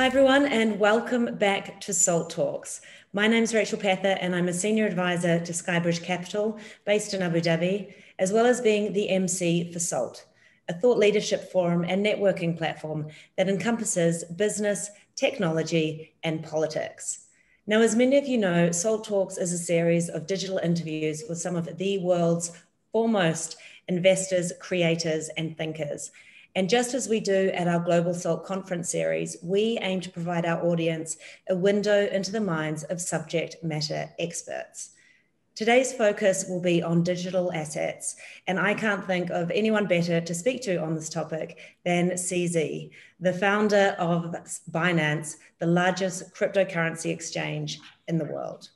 Hi everyone, and welcome back to Salt Talks. My name is Rachel Pather and I'm a senior advisor to Skybridge Capital based in Abu Dhabi, as well as being the MC for Salt, a thought leadership forum and networking platform that encompasses business, technology, and politics. Now, as many of you know, Salt Talks is a series of digital interviews with some of the world's foremost investors, creators, and thinkers. And just as we do at our Global Salt Conference series, we aim to provide our audience a window into the minds of subject matter experts. Today's focus will be on digital assets, and I can't think of anyone better to speak to on this topic than CZ, the founder of Binance, the largest cryptocurrency exchange in the world.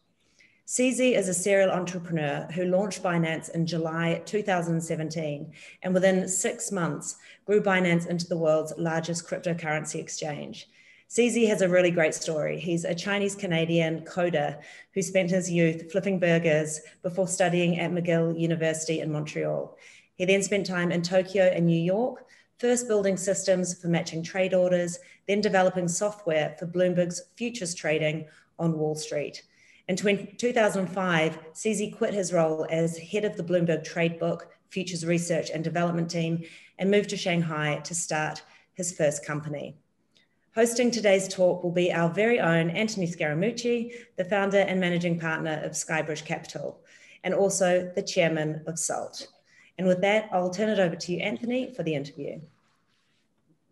CZ is a serial entrepreneur who launched Binance in July 2017, and within 6 months grew Binance into the world's largest cryptocurrency exchange. CZ has a really great story. He's a Chinese-Canadian coder who spent his youth flipping burgers before studying at McGill University in Montreal. He then spent time in Tokyo and New York, first building systems for matching trade orders, then developing software for Bloomberg's futures trading on Wall Street. In 2005, CZ quit his role as head of the Bloomberg Trade Book, Futures Research and Development Team, and moved to Shanghai to start his first company. Hosting today's talk will be our very own Anthony Scaramucci, the founder and managing partner of Skybridge Capital, and also the chairman of Salt. And with that, I'll turn it over to you, Anthony, for the interview.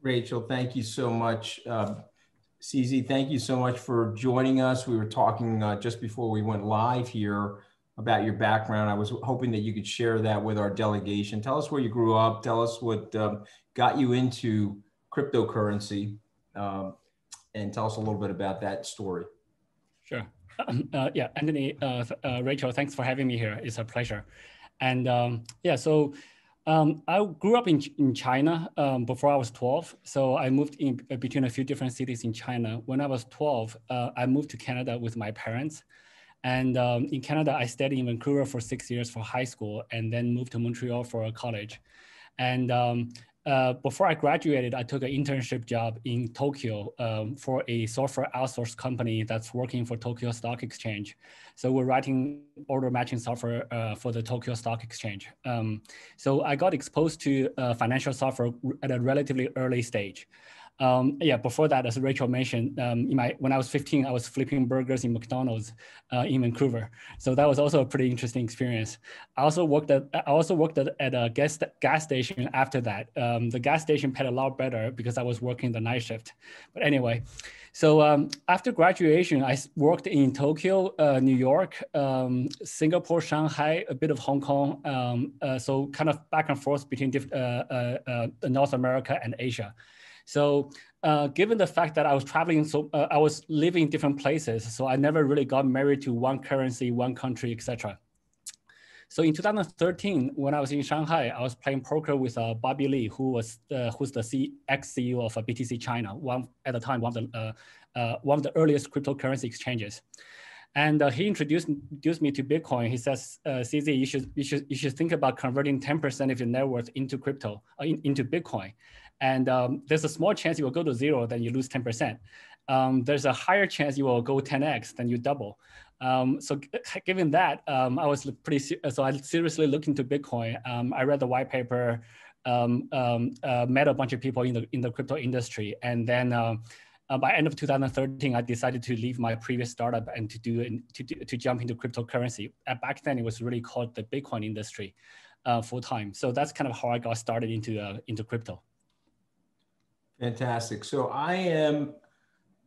Rachel, thank you so much. CZ, thank you so much for joining us. We were talking just before we went live here about your background. I was hoping that you could share that with our delegation. Tell us where you grew up. Tell us what got you into cryptocurrency and tell us a little bit about that story. Sure. Yeah, Anthony, Rachel, thanks for having me here. It's a pleasure. And yeah, so I grew up in China before I was 12. So I moved in between a few different cities in China. When I was 12, I moved to Canada with my parents. And in Canada, I studied in Vancouver for 6 years for high school and then moved to Montreal for college. And before I graduated, I took an internship job in Tokyo for a software outsource company that's working for Tokyo Stock Exchange. So we're writing order matching software for the Tokyo Stock Exchange. So I got exposed to financial software at a relatively early stage. Yeah, before that, as Rachel mentioned, when I was 15, I was flipping burgers in McDonald's in Vancouver. So that was also a pretty interesting experience. I also worked at a gas station after that. The gas station paid a lot better because I was working the night shift. But anyway, so after graduation, I worked in Tokyo, New York, Singapore, Shanghai, a bit of Hong Kong. So kind of back and forth between North America and Asia. So given the fact that I was traveling, so I was living in different places, so I never really got married to one currency, one country, etc. So in 2013, when I was in Shanghai, I was playing poker with Bobby Lee, who's the ex-CEO of BTC China, one of the earliest cryptocurrency exchanges. And he introduced me to Bitcoin. He says, CZ, you should think about converting 10% of your net worth into crypto, into Bitcoin. And there's a small chance you will go to zero, then you lose 10%. There's a higher chance you will go 10x, then you double. So given that, I seriously looked into Bitcoin. I read the white paper, met a bunch of people in the crypto industry. And then by end of 2013, I decided to leave my previous startup and to jump into cryptocurrency. Back then, it was really called the Bitcoin industry full time. So that's kind of how I got started into crypto. Fantastic. So I am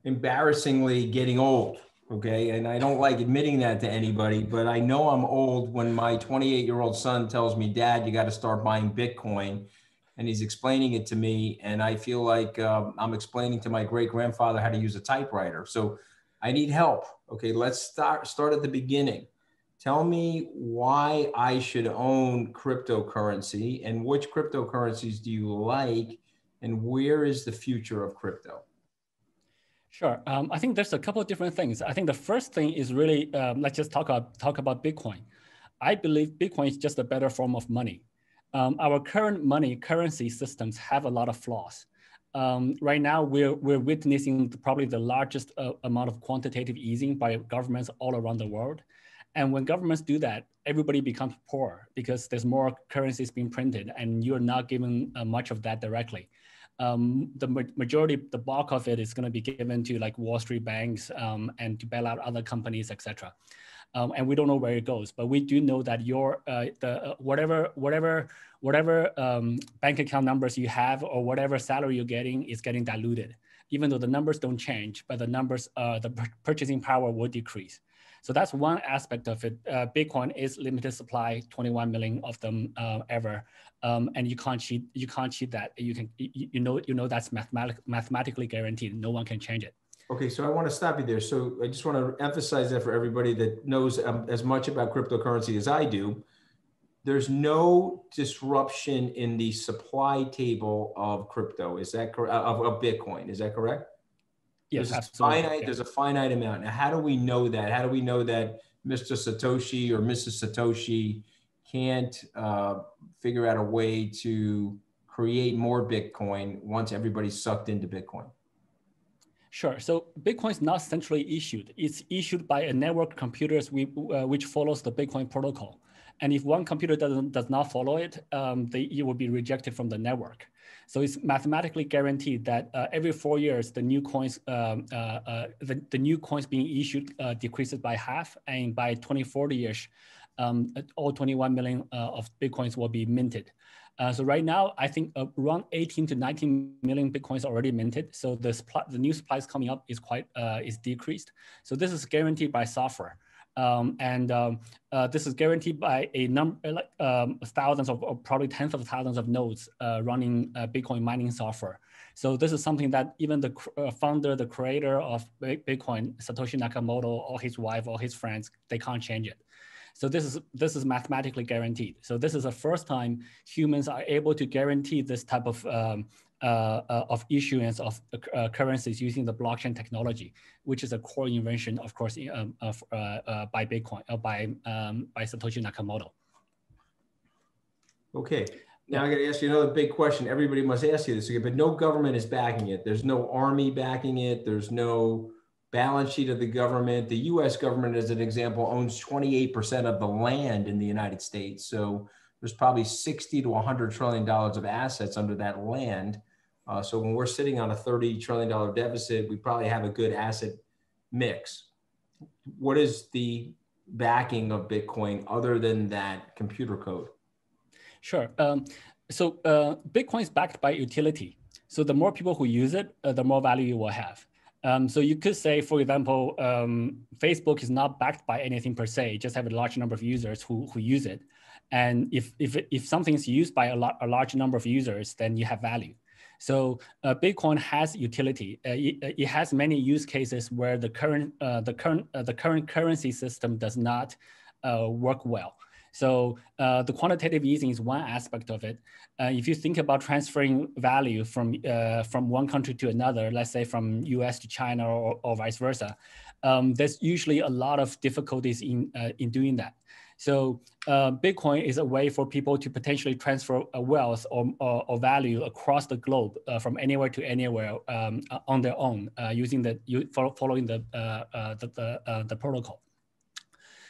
embarrassingly getting old, okay? And I don't like admitting that to anybody, but I know I'm old when my 28-year-old son tells me, Dad, you got to start buying Bitcoin. And he's explaining it to me. And I feel like I'm explaining to my great-grandfather how to use a typewriter. So I need help. Okay, let's start at the beginning. Tell me why I should own cryptocurrency and which cryptocurrencies do you like? And where is the future of crypto? Sure. I think there's a couple of different things. I think the first thing is really, let's just talk about Bitcoin. I believe Bitcoin is just a better form of money. Our current currency systems have a lot of flaws. Right now, we're witnessing probably the largest amount of quantitative easing by governments all around the world. And when governments do that, everybody becomes poor because there's more currencies being printed and you're not given much of that directly. The majority, the bulk of it is going to be given to like Wall Street banks and to bail out other companies, etc. And we don't know where it goes, but we do know that your whatever bank account numbers you have or whatever salary you're getting is getting diluted, even though the numbers don't change, but the numbers, the purchasing power will decrease. So that's one aspect of it. Bitcoin is limited supply, 21 million of them ever, and you can't cheat that. You know that's mathematically guaranteed. No one can change it. Okay, so I want to stop you there. So I just want to emphasize that for everybody that knows as much about cryptocurrency as I do, there's no disruption in the supply table of crypto. Is that correct? Of Bitcoin, is that correct? Yes, absolutely. There's a finite amount. Now, how do we know that? How do we know that Mr. Satoshi or Mrs. Satoshi can't figure out a way to create more Bitcoin once everybody's sucked into Bitcoin? Sure. So Bitcoin is not centrally issued. It's issued by a network of computers which follows the Bitcoin protocol. And if one computer does not follow it, it will be rejected from the network. So it's mathematically guaranteed that every 4 years, the new coins being issued decreases by half, and by 2040-ish, all 21 million of Bitcoins will be minted. So right now, I think around 18 to 19 million Bitcoins already minted. So the new supplies coming up is is decreased. So this is guaranteed by software. This is guaranteed by a number, thousands of, or probably tens of thousands of nodes running Bitcoin mining software. So this is something that even the founder, the creator of Bitcoin, Satoshi Nakamoto, or his wife, or his friends, they can't change it. So this is mathematically guaranteed. So this is the first time humans are able to guarantee this type of issuance of currencies using the blockchain technology, which is a core invention, of course, by Bitcoin, by Satoshi Nakamoto. Okay, now I got to ask you another big question. Everybody must ask you this again, but no government is backing it. There's no army backing it. There's no balance sheet of the government. The U.S. government, as an example, owns 28% of the land in the United States. So there's probably $60 to $100 trillion of assets under that land. So when we're sitting on a $30 trillion deficit, we probably have a good asset mix. What is the backing of Bitcoin other than that computer code? Sure. So Bitcoin is backed by utility. So the more people who use it, the more value you will have. So you could say, for example, Facebook is not backed by anything per se, you just have a large number of users who use it. And if something's used by a large number of users, then you have value. So Bitcoin has utility. It has many use cases where the current currency system does not work well. So the quantitative easing is one aspect of it. If you think about transferring value from one country to another, let's say from US to China or vice versa, there's usually a lot of difficulties in doing that. So Bitcoin is a way for people to potentially transfer a wealth or value across the globe from anywhere to anywhere on their own, following the protocol.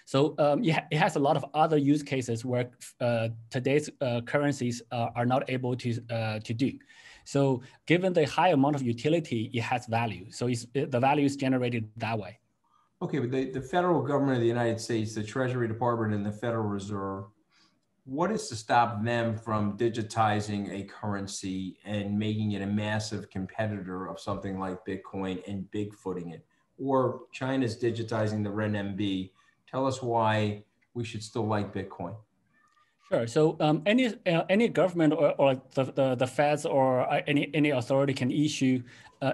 So it has a lot of other use cases where today's currencies are not able to do. So given the high amount of utility, it has value. So the value is generated that way. Okay, but the federal government of the United States, the Treasury Department and the Federal Reserve, what is to stop them from digitizing a currency and making it a massive competitor of something like Bitcoin and bigfooting it? Or China's digitizing the renminbi. Tell us why we should still like Bitcoin. Sure. So any government or the feds or any authority can issue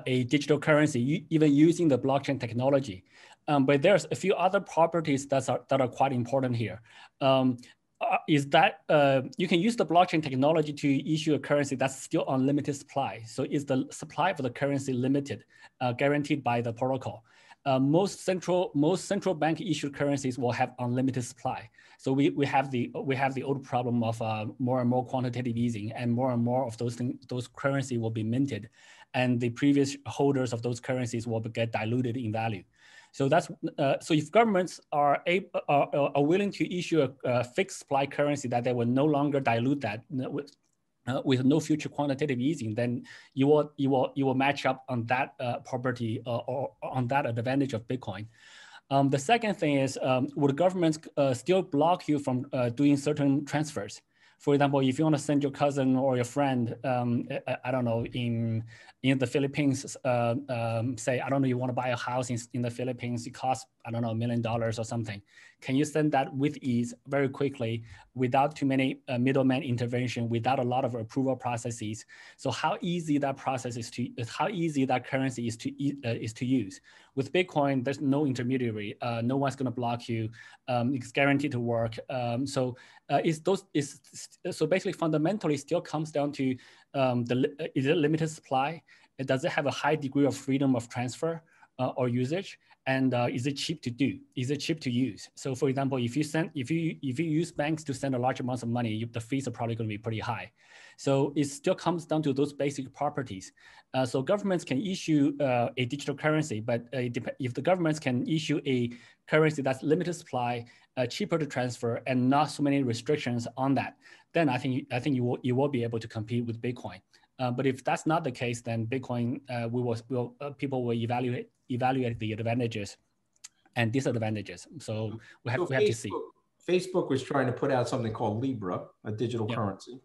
a digital currency, even using the blockchain technology. But there's a few other properties that are quite important here. Is that you can use the blockchain technology to issue a currency that's still on limited supply. So is the supply for the currency limited, guaranteed by the protocol? Most central bank issued currencies will have unlimited supply. So we have the old problem of more and more quantitative easing, and more of those currency will be minted, and the previous holders of those currencies will get diluted in value. So that's so if governments are willing to issue a fixed supply currency that they will no longer dilute that with no future quantitative easing, then you will match up on that property or on that advantage of Bitcoin. The second thing is, would governments still block you from doing certain transfers? For example, if you want to send your cousin or your friend, I don't know, in the Philippines, say, I don't know, you want to buy a house in the Philippines, it costs, I don't know, $1 million or something. Can you send that with ease, very quickly, without too many middleman intervention, without a lot of approval processes? So how easy that process is to, how easy that currency is to use. With Bitcoin, there's no intermediary. No one's going to block you. It's guaranteed to work. So basically, fundamentally, still comes down to is it limited supply? Does it have a high degree of freedom of transfer or usage? And is it cheap to do? Is it cheap to use? So, for example, if you use banks to send a large amount of money, the fees are probably going to be pretty high. So it still comes down to those basic properties. So governments can issue a digital currency, but if the governments can issue a currency that's limited supply, cheaper to transfer, and not so many restrictions on that, then I think you will be able to compete with Bitcoin. But if that's not the case, then Bitcoin people will evaluate the advantages and disadvantages. So we have to see. Facebook was trying to put out something called Libra, a digital currency.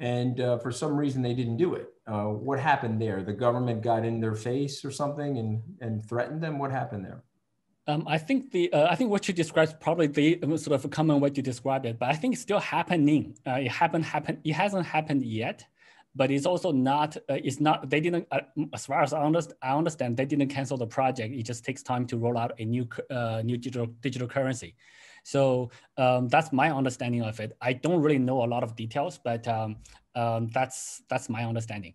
And for some reason, they didn't do it. What happened there? The government got in their face or something and threatened them? What happened there? I think what you described is probably the sort of common way to describe it, but I think it's still happening. It hasn't happened yet. But it's also not, they didn't, as far as I understand, they didn't cancel the project. It just takes time to roll out a new digital currency. So that's my understanding of it. I don't really know a lot of details, but that's my understanding.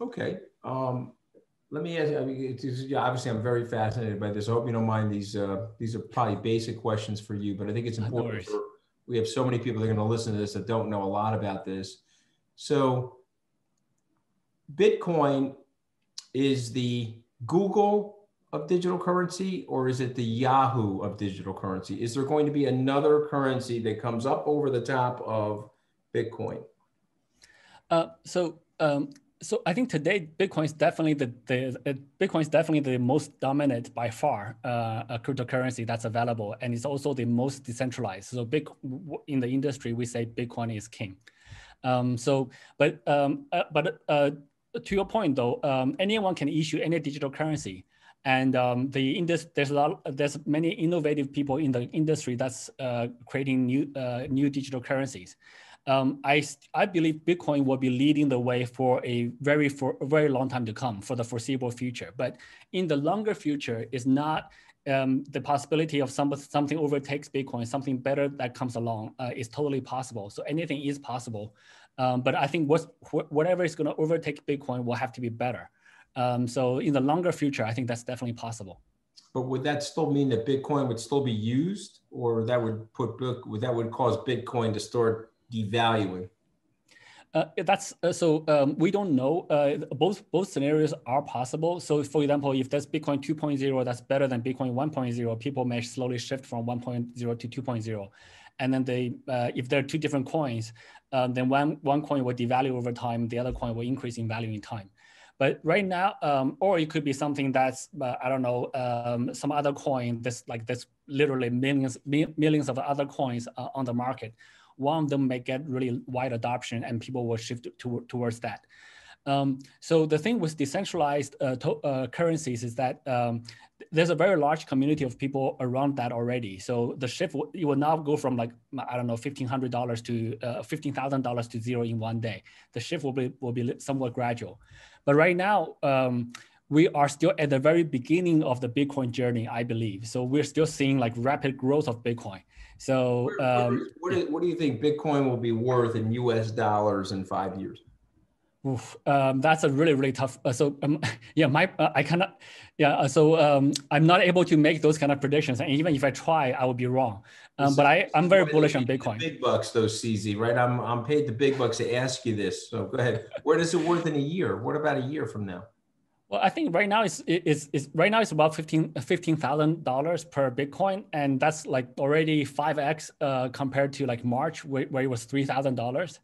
Okay. Let me ask you, obviously I'm very fascinated by this. I hope you don't mind these are probably basic questions for you, but I think it's important. We have so many people that are going to listen to this that don't know a lot about this. So Bitcoin is the Google of digital currency, or is it the Yahoo of digital currency? Is there going to be another currency that comes up over the top of Bitcoin? So I think today Bitcoin is definitely the most dominant by far cryptocurrency that's available, and it's also the most decentralized. So in the industry we say Bitcoin is king. To your point, though, anyone can issue any digital currency, and there's many innovative people in the industry that's creating new digital currencies. I believe Bitcoin will be leading the way for a very long time to come, for the foreseeable future. But in the longer future, it's not. The possibility of something overtakes Bitcoin, something better that comes along is totally possible. So anything is possible. But I think whatever is going to overtake Bitcoin will have to be better. So in the longer future, I think that's definitely possible. But would that still mean that Bitcoin would still be used, or that would cause Bitcoin to start devaluing? We don't know. Both scenarios are possible. So, for example, if there's Bitcoin 2.0 that's better than Bitcoin 1.0, people may slowly shift from 1.0 to 2.0, and then if there are two different coins, then one coin will devalue over time, the other coin will increase in value in time. But right now, or it could be something that's, I don't know, some other coin. There's literally millions of other coins on the market. One of them may get really wide adoption, and people will shift towards that. So the thing with decentralized currencies is that there's a very large community of people around that already. So the shift, you will now go from I don't know, $1,500 to $15,000 to zero in one day. The shift will be somewhat gradual. But right now, we are still at the very beginning of the Bitcoin journey, I believe. So we're still seeing rapid growth of Bitcoin. So what do you think Bitcoin will be worth in US dollars in 5 years? Oof, that's a really, really tough. I'm not able to make those kind of predictions. And even if I try, I would be wrong. But I'm very bullish on Bitcoin. Big bucks though, CZ, right? I'm paid the big bucks to ask you this. So go ahead. Where does it worth in a year? What about a year from now? Well, I think right now it's about $15,000 per Bitcoin, and that's like already 5x compared to like March where it was $3,000.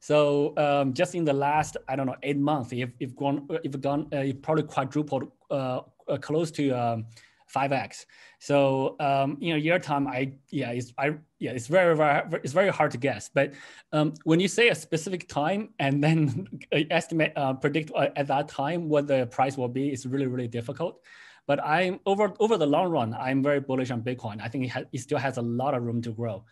So just in the last 8 months, it probably quadrupled close to 5x. So in a year time, it's very, very, it's very hard to guess. But when you say a specific time and then predict at that time what the price will be, it's really, really difficult. But I'm over the long run, I'm very bullish on Bitcoin. I think it still has a lot of room to grow.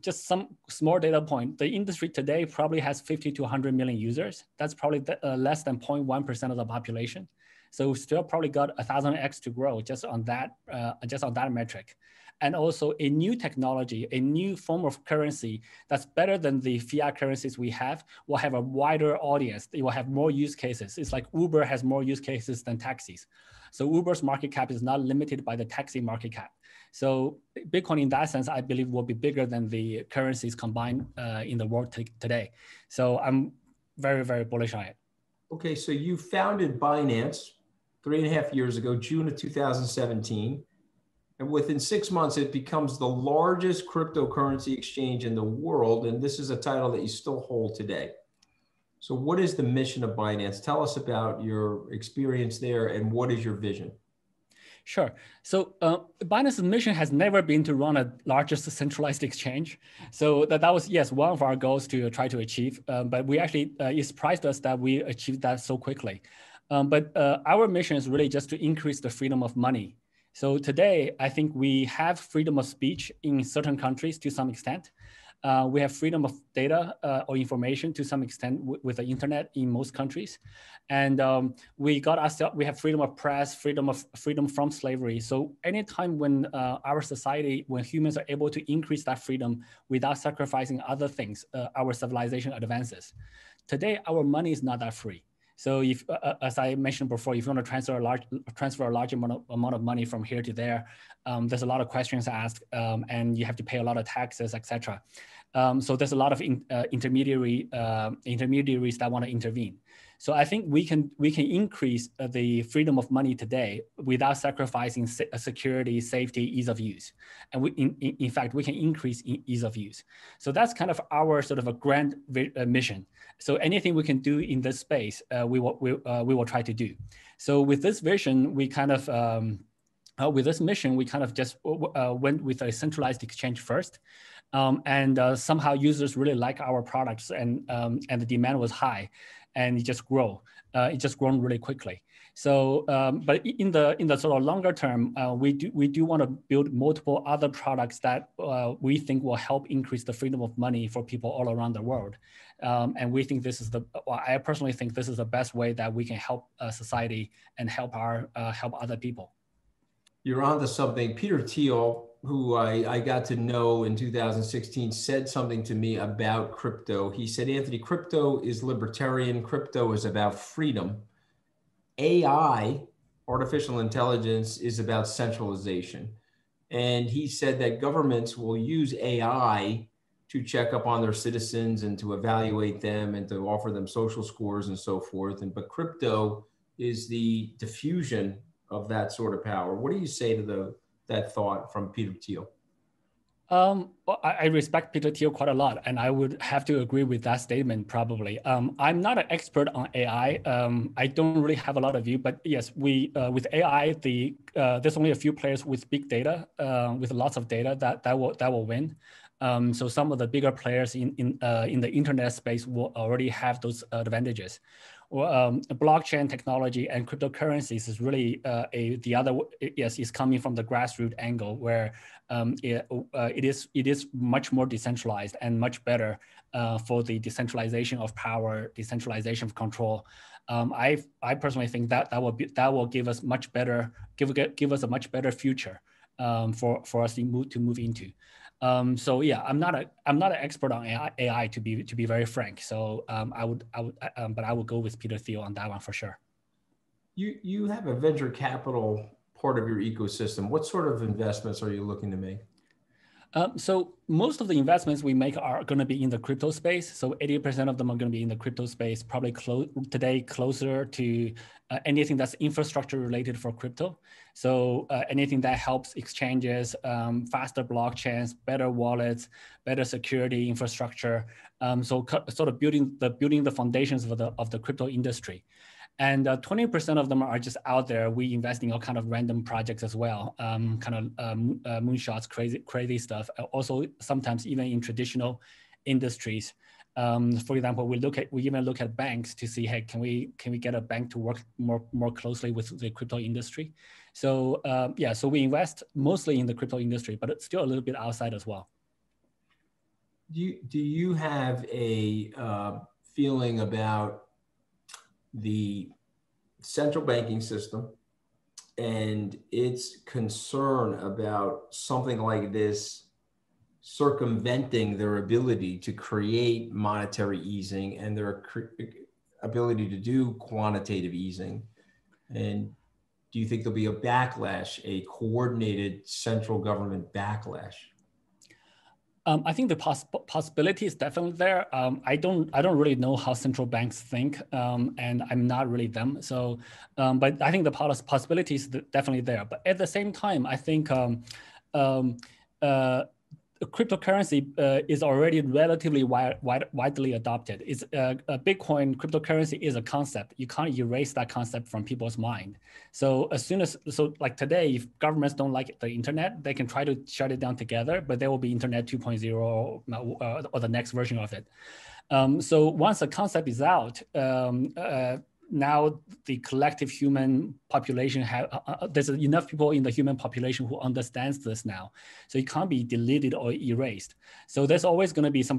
Just some small data point. The industry today probably has 50 to 100 million users. That's probably less than 0.1% of the population. So we've still probably got 1,000x to grow just on that metric. And also a new technology, a new form of currency that's better than the fiat currencies we have will have a wider audience. It will have more use cases. It's like Uber has more use cases than taxis. So Uber's market cap is not limited by the taxi market cap. So Bitcoin in that sense, I believe will be bigger than the currencies combined in the world today. So I'm very, very bullish on it. Okay, so you founded Binance 3.5 years ago, June of 2017. And within 6 months, it becomes the largest cryptocurrency exchange in the world. And this is a title that you still hold today. So what is the mission of Binance? Tell us about your experience there and what is your vision? Sure. So Binance's mission has never been to run a largest centralized exchange. So that was, yes, one of our goals to try to achieve. But we actually, it surprised us that we achieved that so quickly. But our mission is really just to increase the freedom of money. So today, I think we have freedom of speech in certain countries to some extent. We have freedom of data or information to some extent with the internet in most countries, and we have freedom of press, freedom from slavery. So anytime when our society, when humans are able to increase that freedom without sacrificing other things, our civilization advances. Today, our money is not that free. So if, as I mentioned before, if you want to transfer a large amount of money from here to there, there's a lot of questions asked, and you have to pay a lot of taxes, etc. So there's a lot of intermediaries that want to intervene. So I think we can increase the freedom of money today without sacrificing security, safety, ease of use. And in fact, we can increase ease of use. So that's kind of our sort of a grand mission. So anything we can do in this space, we will try to do. So with this vision, we kind of with this mission, we kind of just went with a centralized exchange first. Somehow users really like our products and the demand was high. And it just grown really quickly. So, but in the sort of longer term, we do want to build multiple other products that we think will help increase the freedom of money for people all around the world. And we think this is I personally think this is the best way that we can help society and help other people. You're onto something. Peter Thiel, who I got to know in 2016, said something to me about crypto. He said, Anthony, crypto is libertarian. Crypto is about freedom. AI, artificial intelligence, is about centralization. And he said that governments will use AI to check up on their citizens and to evaluate them and to offer them social scores and so forth. But crypto is the diffusion of that sort of power. What do you say to that thought from Peter Thiel? Well, I respect Peter Thiel quite a lot, and I would have to agree with that statement probably. I'm not an expert on AI. I don't really have a lot of view, but yes, we with AI, there's only a few players with big data, with lots of data that will win. So some of the bigger players in the internet space will already have those advantages. Blockchain technology and cryptocurrencies is really is coming from the grassroots angle where it is much more decentralized and much better for the decentralization of power, decentralization of control. I personally think that will give us a much better future for us to move into. So yeah, I'm not an expert on AI to be very frank. So I would go with Peter Thiel on that one for sure. You have a venture capital part of your ecosystem. What sort of investments are you looking to make? So most of the investments we make are going to be in the crypto space. So 80% of them are going to be in the crypto space, probably today closer to anything that's infrastructure related for crypto. So anything that helps exchanges, faster blockchains, better wallets, better security infrastructure. So sort of building the foundations of the crypto industry. And 20% of them are just out there. We invest in all kind of random projects as well, moonshots, crazy stuff. Also, sometimes even in traditional industries. For example, we even look at banks to see, hey, can we get a bank to work more closely with the crypto industry? So yeah, so we invest mostly in the crypto industry, but it's still a little bit outside as well. Do you have a feeling about the central banking system and its concern about something like this circumventing their ability to create monetary easing and their ability to do quantitative easing? And do you think there'll be a backlash, a coordinated central government backlash? I think the possibility is definitely there. I don't really know how central banks think, and I'm not really them. So, but I think the possibility is definitely there. But at the same time, I think cryptocurrency is already relatively widely adopted. It's a Bitcoin cryptocurrency is a concept. You can't erase that concept from people's mind. So like today, if governments don't like the internet, they can try to shut it down together, but there will be Internet 2.0 or the next version of it. So once a concept is out, now the collective human population there's enough people in the human population who understands this now, so it can't be deleted or erased. So there's always going to be there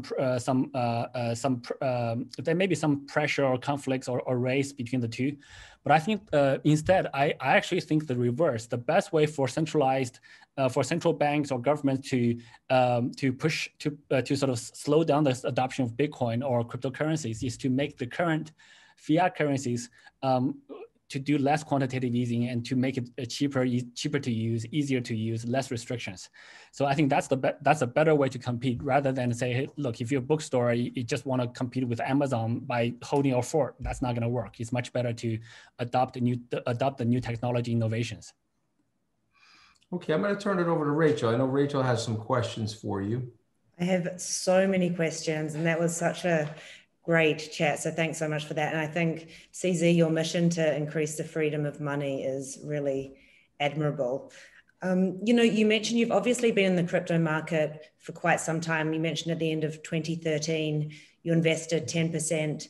may be some pressure or conflicts or race between the two, but I think instead I actually think the reverse. The best way for central banks or governments to sort of slow down the adoption of Bitcoin or cryptocurrencies is to make the current fiat currencies to do less quantitative easing and to make it cheaper to use, easier to use, less restrictions. So I think that's a better way to compete rather than say, hey, look, if you're a bookstore, you just want to compete with Amazon by holding your fort. That's not going to work. It's much better to adopt the new technology innovations. Okay, I'm going to turn it over to Rachel. I know Rachel has some questions for you. I have so many questions, and that was such a great chat. So thanks so much for that. And I think, CZ, your mission to increase the freedom of money is really admirable. You mentioned you've obviously been in the crypto market for quite some time. You mentioned at the end of 2013, you invested 10%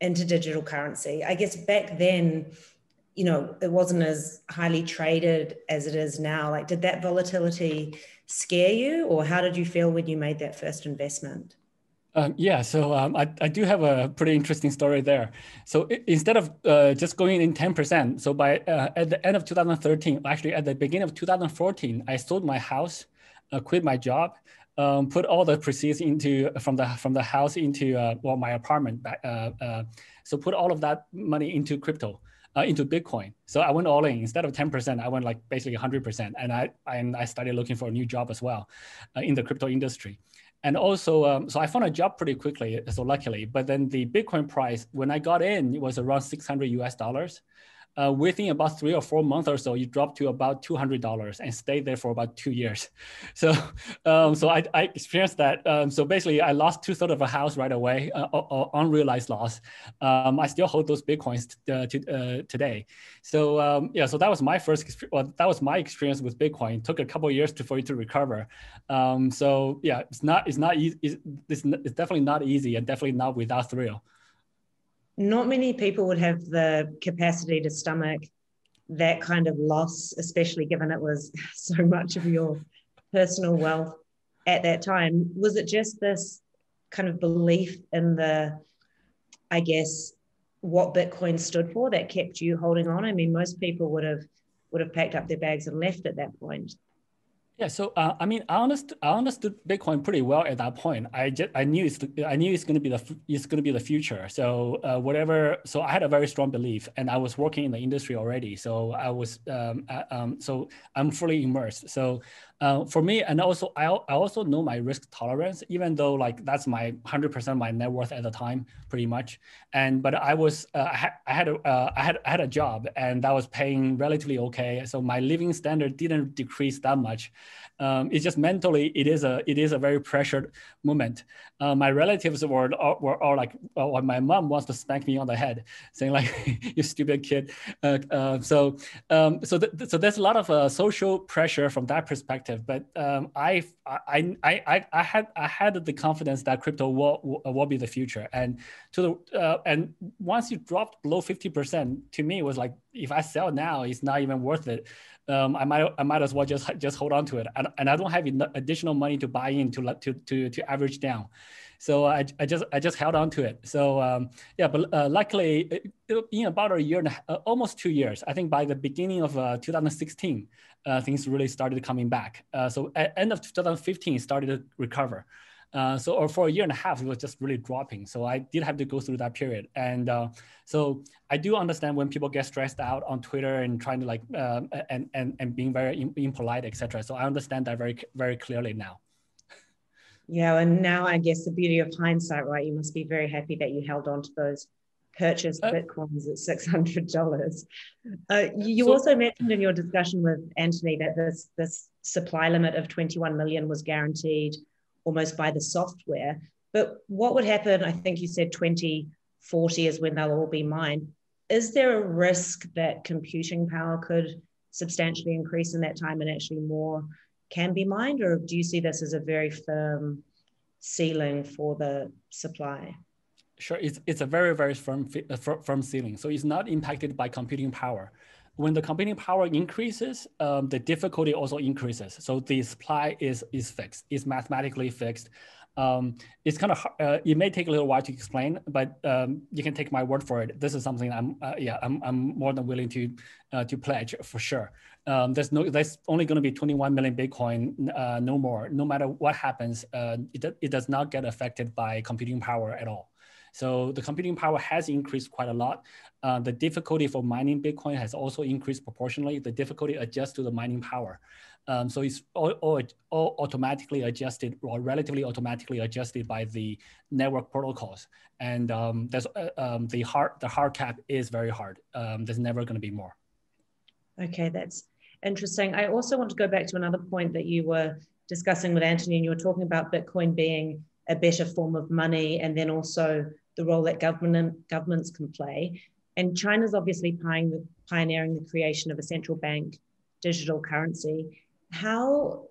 into digital currency. I guess back then, it wasn't as highly traded as it is now. Like, did that volatility scare you, or how did you feel when you made that first investment? Yeah, so I do have a pretty interesting story there. So instead of just going in 10%, so by at the end of 2013, actually at the beginning of 2014, I sold my house, quit my job, put all the proceeds from the house into my apartment. So put all of that money into crypto. Into Bitcoin. So I went all in. Instead of 10%, I went like basically 100%. And I started looking for a new job as well in the crypto industry. And also, so I found a job pretty quickly, so luckily. But then the Bitcoin price, when I got in, it was around $600. Within about 3 or 4 months or so, you dropped to about $200 and stayed there for about 2 years. So, I experienced that. So basically, I lost 2/3 of a house right away, unrealized loss. I still hold those Bitcoins today. So so that was my experience with Bitcoin. It took a couple of years for it to recover. So yeah, it's not easy. It's definitely not easy, and definitely not without thrill. Not many people would have the capacity to stomach that kind of loss, especially given it was so much of your personal wealth at that time. Was it just this kind of belief in what Bitcoin stood for that kept you holding on? I mean, most people would have packed up their bags and left at that point. Yeah, so I mean, I understood Bitcoin pretty well at that point. I knew it's going to be the future. So so I had a very strong belief, and I was working in the industry already. So I was so I'm fully immersed. So for me, and also I also know my risk tolerance, even though like that's my 100% my net worth at the time, pretty much. And but I was I had a job, and that was paying relatively okay. So my living standard didn't decrease that much. It's just mentally, it is a very pressured moment. My relatives were all like, oh, my mom wants to smack me on the head, saying like, you stupid kid. So there's a lot of social pressure from that perspective. But I had the confidence that crypto will be the future. And and once you dropped below 50%, to me it was like, if I sell now, it's not even worth it. I might as well just hold on to it, and I don't have enough additional money to buy in to average down, so I just held on to it. So luckily, in about a year, almost 2 years, I think by the beginning of 2016, things really started coming back. So at end of 2015, it started to recover. Or for a year and a half, it was just really dropping. So I did have to go through that period. And so I do understand when people get stressed out on Twitter and trying to like, and being very impolite, et cetera. So I understand that very, very clearly now. Yeah, and now I guess the beauty of hindsight, right? You must be very happy that you held on to those purchased Bitcoins at $600. You also mentioned in your discussion with Anthony that this supply limit of 21 million was guaranteed almost by the software. But what would happen, I think you said 2040 is when they'll all be mined. Is there a risk that computing power could substantially increase in that time and actually more can be mined? Or do you see this as a very firm ceiling for the supply? Sure, it's a very, very firm ceiling. So it's not impacted by computing power. When the computing power increases, the difficulty also increases. So the supply is fixed, it's mathematically fixed. It's kind of it may take a little while to explain, but you can take my word for it. This is something I'm more than willing to pledge for sure. There's only going to be 21 million Bitcoin, no more. No matter what happens, it does not get affected by computing power at all. So the computing power has increased quite a lot. The difficulty for mining Bitcoin has also increased proportionally. The difficulty adjusts to the mining power. So it's all automatically adjusted, or relatively automatically adjusted by the network protocols. And the hard cap is very hard. There's never going to be more. Okay, that's interesting. I also want to go back to another point that you were discussing with Anthony, and you were talking about Bitcoin being a better form of money, and then also the role that governments can play. And China's obviously pioneering the creation of a central bank digital currency. How,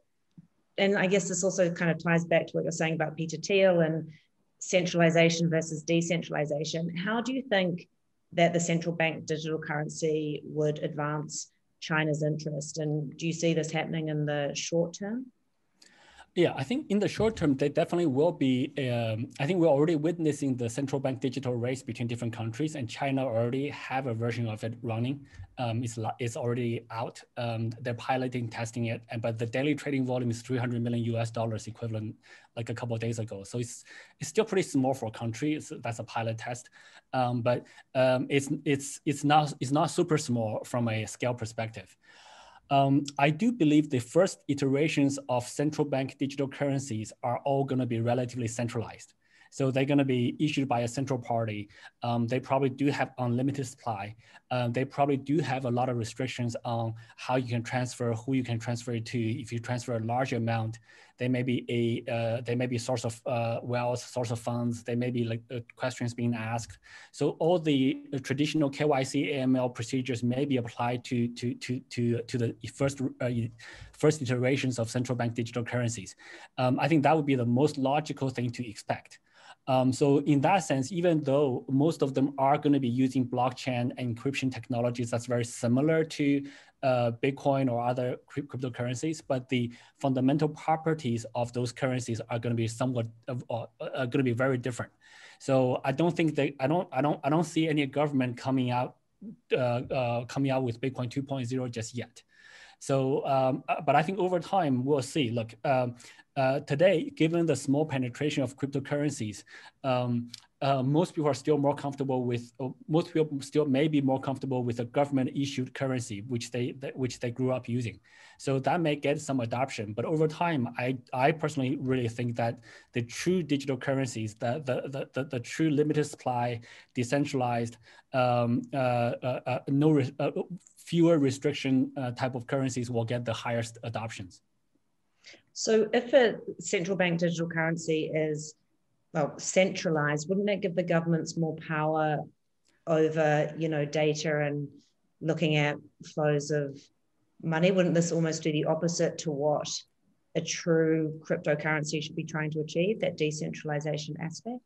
and I guess this also kind of ties back to what you're saying about Peter Thiel and centralization versus decentralization. How do you think that the central bank digital currency would advance China's interest? And do you see this happening in the short term? Yeah, I think in the short term, they definitely will be, I think we're already witnessing the central bank digital race between different countries, and China already have a version of it running. It's already out. They're piloting, testing it, but the daily trading volume is $300 million equivalent, like a couple of days ago. So it's still pretty small for a country. That's a pilot test, but it's not super small from a scale perspective. I do believe the first iterations of central bank digital currencies are all going to be relatively centralized. So they're going to be issued by a central party. They probably do have unlimited supply. They probably do have a lot of restrictions on how you can transfer, who you can transfer it to. If you transfer a large amount, they may be a source of wealth, source of funds. They may be like questions being asked. So all the traditional KYC, AML procedures may be applied to the first iterations of central bank digital currencies. I think that would be the most logical thing to expect. So in that sense, even though most of them are going to be using blockchain and encryption technologies that's very similar to Bitcoin or other cryptocurrencies, but the fundamental properties of those currencies are going to be very different. So I don't think I don't see any government coming out with Bitcoin 2.0 just yet. So, but I think over time we'll see. Look, today, given the small penetration of cryptocurrencies, most people are still more comfortable with, most people still may be more comfortable with a government-issued currency, which they grew up using. So that may get some adoption, but over time, I personally really think that the true digital currencies, the true limited supply, decentralized, fewer restriction type of currencies will get the highest adoptions. So if a central bank digital currency is, well, centralized, wouldn't it give the governments more power over, you know, data and looking at flows of money? Wouldn't this almost do the opposite to what a true cryptocurrency should be trying to achieve, that decentralization aspect?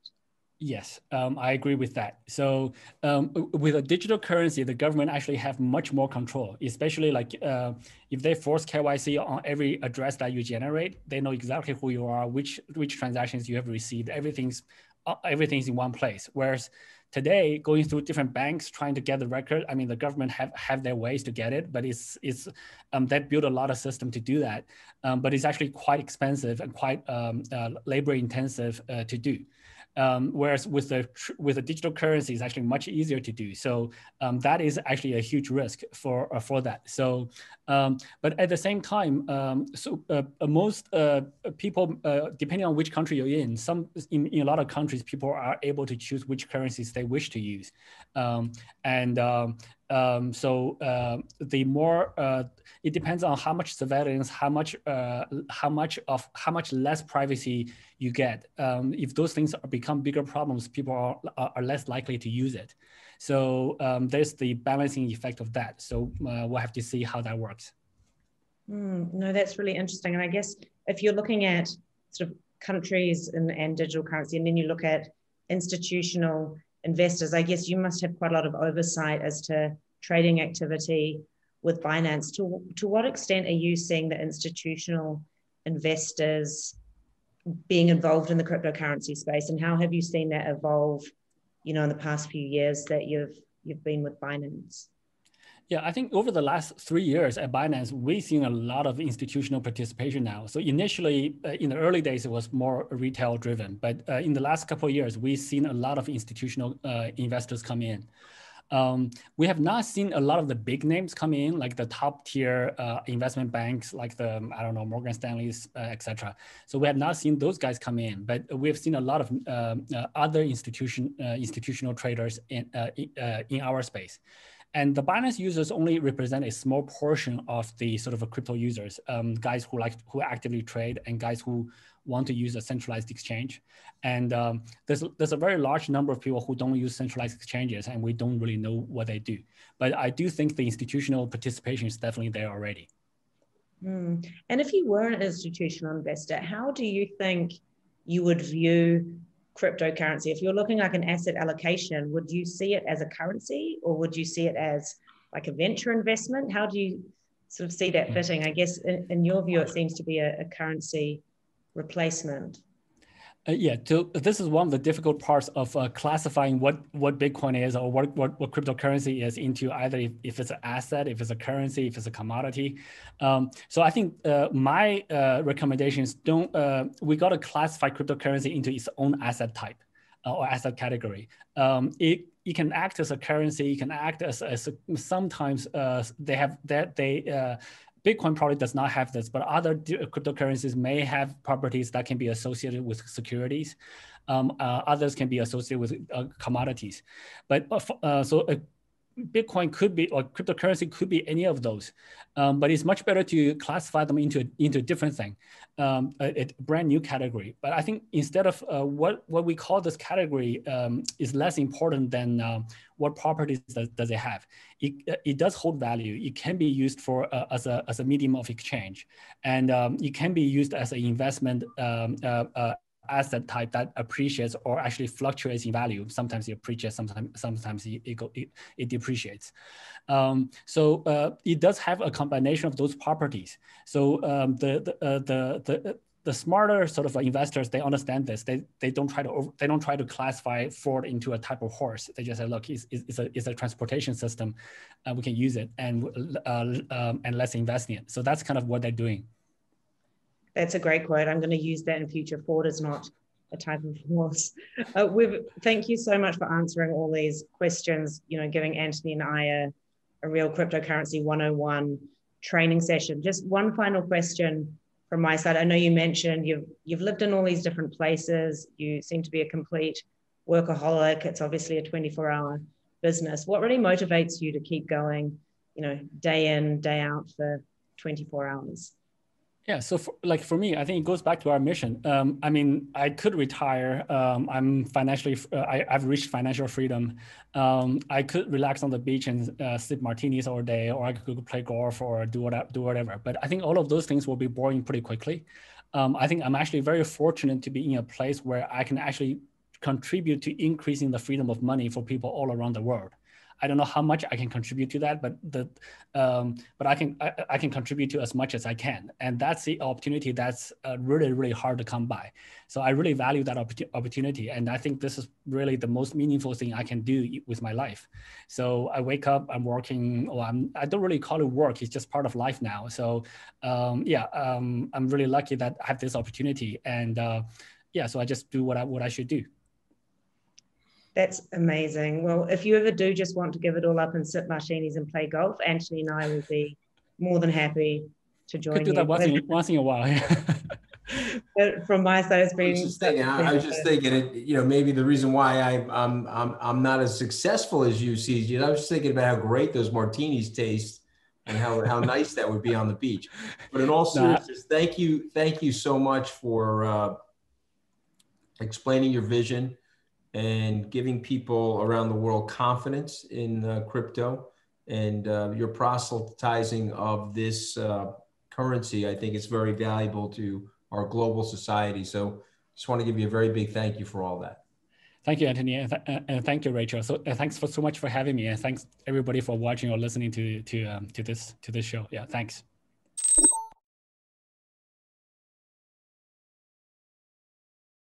Yes, I agree with that. So with a digital currency, the government actually have much more control, especially like if they force KYC on every address that you generate, they know exactly who you are, which transactions you have received, everything's in one place. Whereas today, going through different banks, trying to get the record, I mean, the government have their ways to get it, but it's they built a lot of system to do that, but it's actually quite expensive and quite labor intensive to do. Whereas with the digital currency, it's actually much easier to do. So that is actually a huge risk for that. So, but at the same time, most people, depending on which country you're in, in a lot of countries, people are able to choose which currencies they wish to use, the more it depends on how much surveillance, how much less privacy you get. If those things become bigger problems, people are less likely to use it. So there's the balancing effect of that. So we'll have to see how that works. No, that's really interesting. And I guess if you're looking at sort of countries and digital currency, and then you look at institutional investors, I guess you must have quite a lot of oversight as to trading activity with Binance. To what extent are you seeing the institutional investors being involved in the cryptocurrency space, and how have you seen that evolve, you know, in the past few years that you've been with Binance? Yeah, I think over the last 3 years at Binance, we've seen a lot of institutional participation now. So initially, in the early days, it was more retail driven. But in the last couple of years, we've seen a lot of institutional investors come in. We have not seen a lot of the big names come in, like the top tier investment banks, like Morgan Stanley's, etc. So we have not seen those guys come in, but we have seen a lot of other institutional traders in our space. And the Binance users only represent a small portion of the sort of crypto users, guys who actively trade and guys who want to use a centralized exchange. And there's a very large number of people who don't use centralized exchanges, and we don't really know what they do. But I do think the institutional participation is definitely there already. Mm. And if you were an institutional investor, how do you think you would view cryptocurrency? If you're looking like an asset allocation, would you see it as a currency, or would you see it as like a venture investment? How do you sort of see that fitting? I guess in your view, it seems to be a currency replacement. This is one of the difficult parts of classifying what Bitcoin is or what cryptocurrency is into either if it's an asset, if it's a currency, if it's a commodity. So I think my recommendations we got to classify cryptocurrency into its own asset type or asset category. It can act as a currency, it can act as sometimes Bitcoin probably does not have this, but other cryptocurrencies may have properties that can be associated with securities. Others can be associated with commodities. But Bitcoin could be, or cryptocurrency could be, any of those. But it's much better to classify them into a different thing, a brand new category. But I think instead of what we call this category is less important than what properties does it have. It does hold value. It can be used for as a medium of exchange, and it can be used as an investment asset type that appreciates or actually fluctuates in value. Sometimes it appreciates, sometimes it depreciates. So it does have a combination of those properties. So the smarter sort of investors, they understand this. They don't try to classify fraud into a type of horse. They just say, look, it's a transportation system, we can use it, and let's invest in it. So that's kind of what they're doing. That's a great quote. I'm going to use that in future. Fraud is not a type of horse. Thank you so much for answering all these questions. You know, giving Anthony and I a real cryptocurrency 101 training session. Just one final question from my side. I know you mentioned you've lived in all these different places. You seem to be a complete workaholic. It's obviously a 24-hour business. What really motivates you to keep going, you know, day in, day out for 24 hours? Yeah, so for me, I think it goes back to our mission. I mean, I could retire. I've reached financial freedom. I could relax on the beach and sip martinis all day, or I could play golf or do whatever. But I think all of those things will be boring pretty quickly. I think I'm actually very fortunate to be in a place where I can actually contribute to increasing the freedom of money for people all around the world. I don't know how much I can contribute to that, but I can contribute to as much as I can, and that's the opportunity that's really, really hard to come by. So I really value that opportunity, and I think this is really the most meaningful thing I can do with my life. So I wake up, I'm working, I don't really call it work; it's just part of life now. So I'm really lucky that I have this opportunity, and so I just do what I should do. That's amazing. Well, if you ever do just want to give it all up and sip martinis and play golf, Anthony and I will be more than happy to join you. Could do that once in a while. From my side, it's been... I was just thinking, maybe the reason why I'm not as successful as you, CZ, I was just thinking about how great those martinis taste and how nice that would be on the beach. But in all seriousness, thank you so much for explaining your vision and giving people around the world confidence in crypto, and your proselytizing of this currency. I think it's very valuable to our global society. So just want to give you a very big thank you for all that. Thank you, Anthony. And thank you, Rachel. So thanks so much for having me. And thanks everybody for watching or listening to this show. Yeah, thanks.